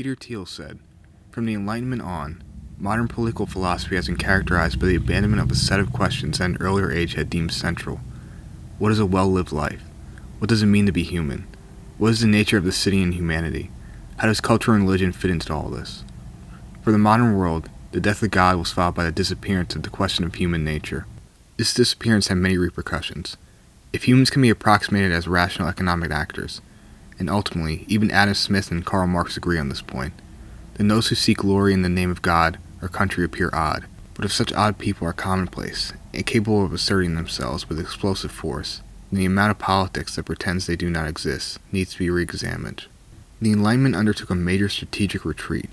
Peter Thiel said, "From the Enlightenment on, modern political philosophy has been characterized by the abandonment of a set of questions that an earlier age had deemed central. What is a well-lived life? What does it mean to be human? What is the nature of the city and humanity? How does culture and religion fit into all this? For the modern world, the death of God was followed by the disappearance of the question of human nature. This disappearance had many repercussions. If humans can be approximated as rational economic actors, and ultimately, even Adam Smith and Karl Marx agree on this point, then those who seek glory in the name of God or country appear odd. But if such odd people are commonplace, and capable of asserting themselves with explosive force, then the amount of politics that pretends they do not exist needs to be re-examined." The Enlightenment undertook a major strategic retreat.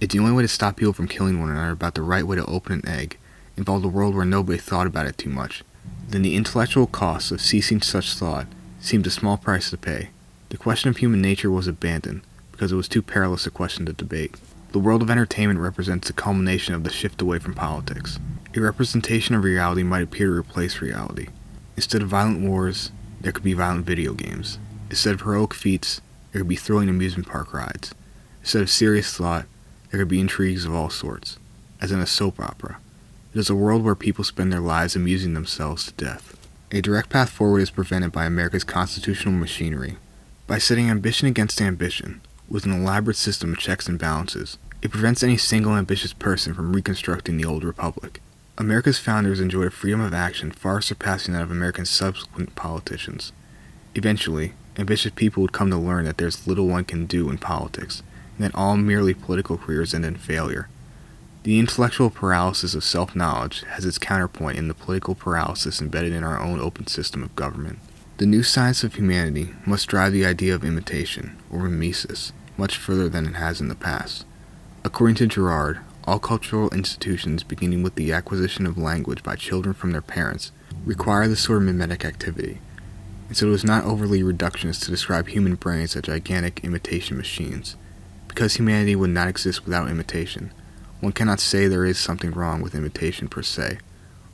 If the only way to stop people from killing one another about the right way to open an egg involved a world where nobody thought about it too much, then the intellectual costs of ceasing such thought seemed a small price to pay. The question of human nature was abandoned because it was too perilous a question to debate. The world of entertainment represents the culmination of the shift away from politics. A representation of reality might appear to replace reality. Instead of violent wars, there could be violent video games. Instead of heroic feats, there could be thrilling amusement park rides. Instead of serious thought, there could be intrigues of all sorts, as in a soap opera. It is a world where people spend their lives amusing themselves to death. A direct path forward is prevented by America's constitutional machinery. By setting ambition against ambition, with an elaborate system of checks and balances, it prevents any single ambitious person from reconstructing the old republic. America's founders enjoyed a freedom of action far surpassing that of American subsequent politicians. Eventually, ambitious people would come to learn that there's little one can do in politics, and that all merely political careers end in failure. The intellectual paralysis of self-knowledge has its counterpoint in the political paralysis embedded in our own open system of government. The new science of humanity must drive the idea of imitation, or mimesis, much further than it has in the past. According to Girard, all cultural institutions, beginning with the acquisition of language by children from their parents, require this sort of mimetic activity, and so it was not overly reductionist to describe human brains as gigantic imitation machines. Because humanity would not exist without imitation, one cannot say there is something wrong with imitation per se,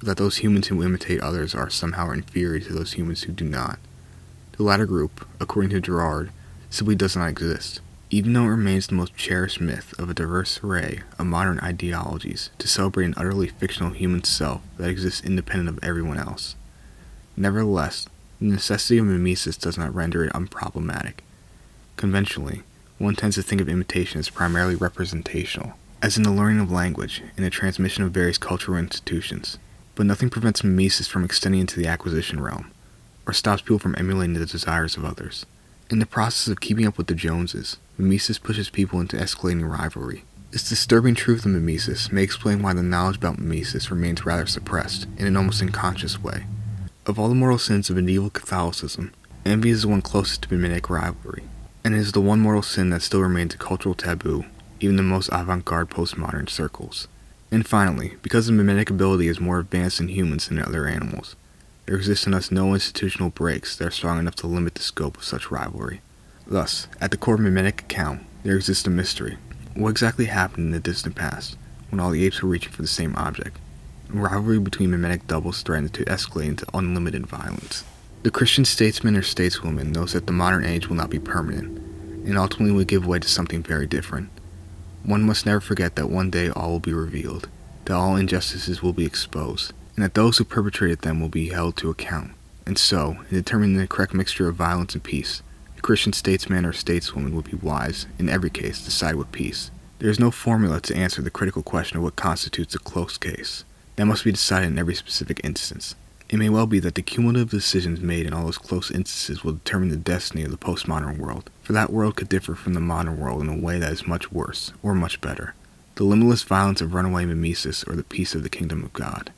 or that those humans who imitate others are somehow inferior to those humans who do not. The latter group, according to Girard, simply does not exist, even though it remains the most cherished myth of a diverse array of modern ideologies to celebrate an utterly fictional human self that exists independent of everyone else. Nevertheless, the necessity of mimesis does not render it unproblematic. Conventionally, one tends to think of imitation as primarily representational, as in the learning of language and the transmission of various cultural institutions, but nothing prevents mimesis from extending into the acquisition realm, or stops people from emulating the desires of others. In the process of keeping up with the Joneses, mimesis pushes people into escalating rivalry. This disturbing truth of mimesis may explain why the knowledge about mimesis remains rather suppressed, in an almost unconscious way. Of all the mortal sins of medieval Catholicism, envy is the one closest to mimetic rivalry, and it is the one mortal sin that still remains a cultural taboo, even in the most avant-garde postmodern circles. And finally, because the mimetic ability is more advanced in humans than in other animals, there exist in us no institutional breaks that are strong enough to limit the scope of such rivalry. Thus, at the core of mimetic account, there exists a mystery. What exactly happened in the distant past, when all the apes were reaching for the same object? And rivalry between mimetic doubles threatened to escalate into unlimited violence. The Christian statesman or stateswoman knows that the modern age will not be permanent, and ultimately will give way to something very different. One must never forget that one day all will be revealed, that all injustices will be exposed, and that those who perpetrated them will be held to account. And so, in determining the correct mixture of violence and peace, the Christian statesman or stateswoman would be wise, in every case, to side with peace. There is no formula to answer the critical question of what constitutes a close case. That must be decided in every specific instance. It may well be that the cumulative decisions made in all those close instances will determine the destiny of the postmodern world, for that world could differ from the modern world in a way that is much worse, or much better. The limitless violence of runaway mimesis, or the peace of the kingdom of God.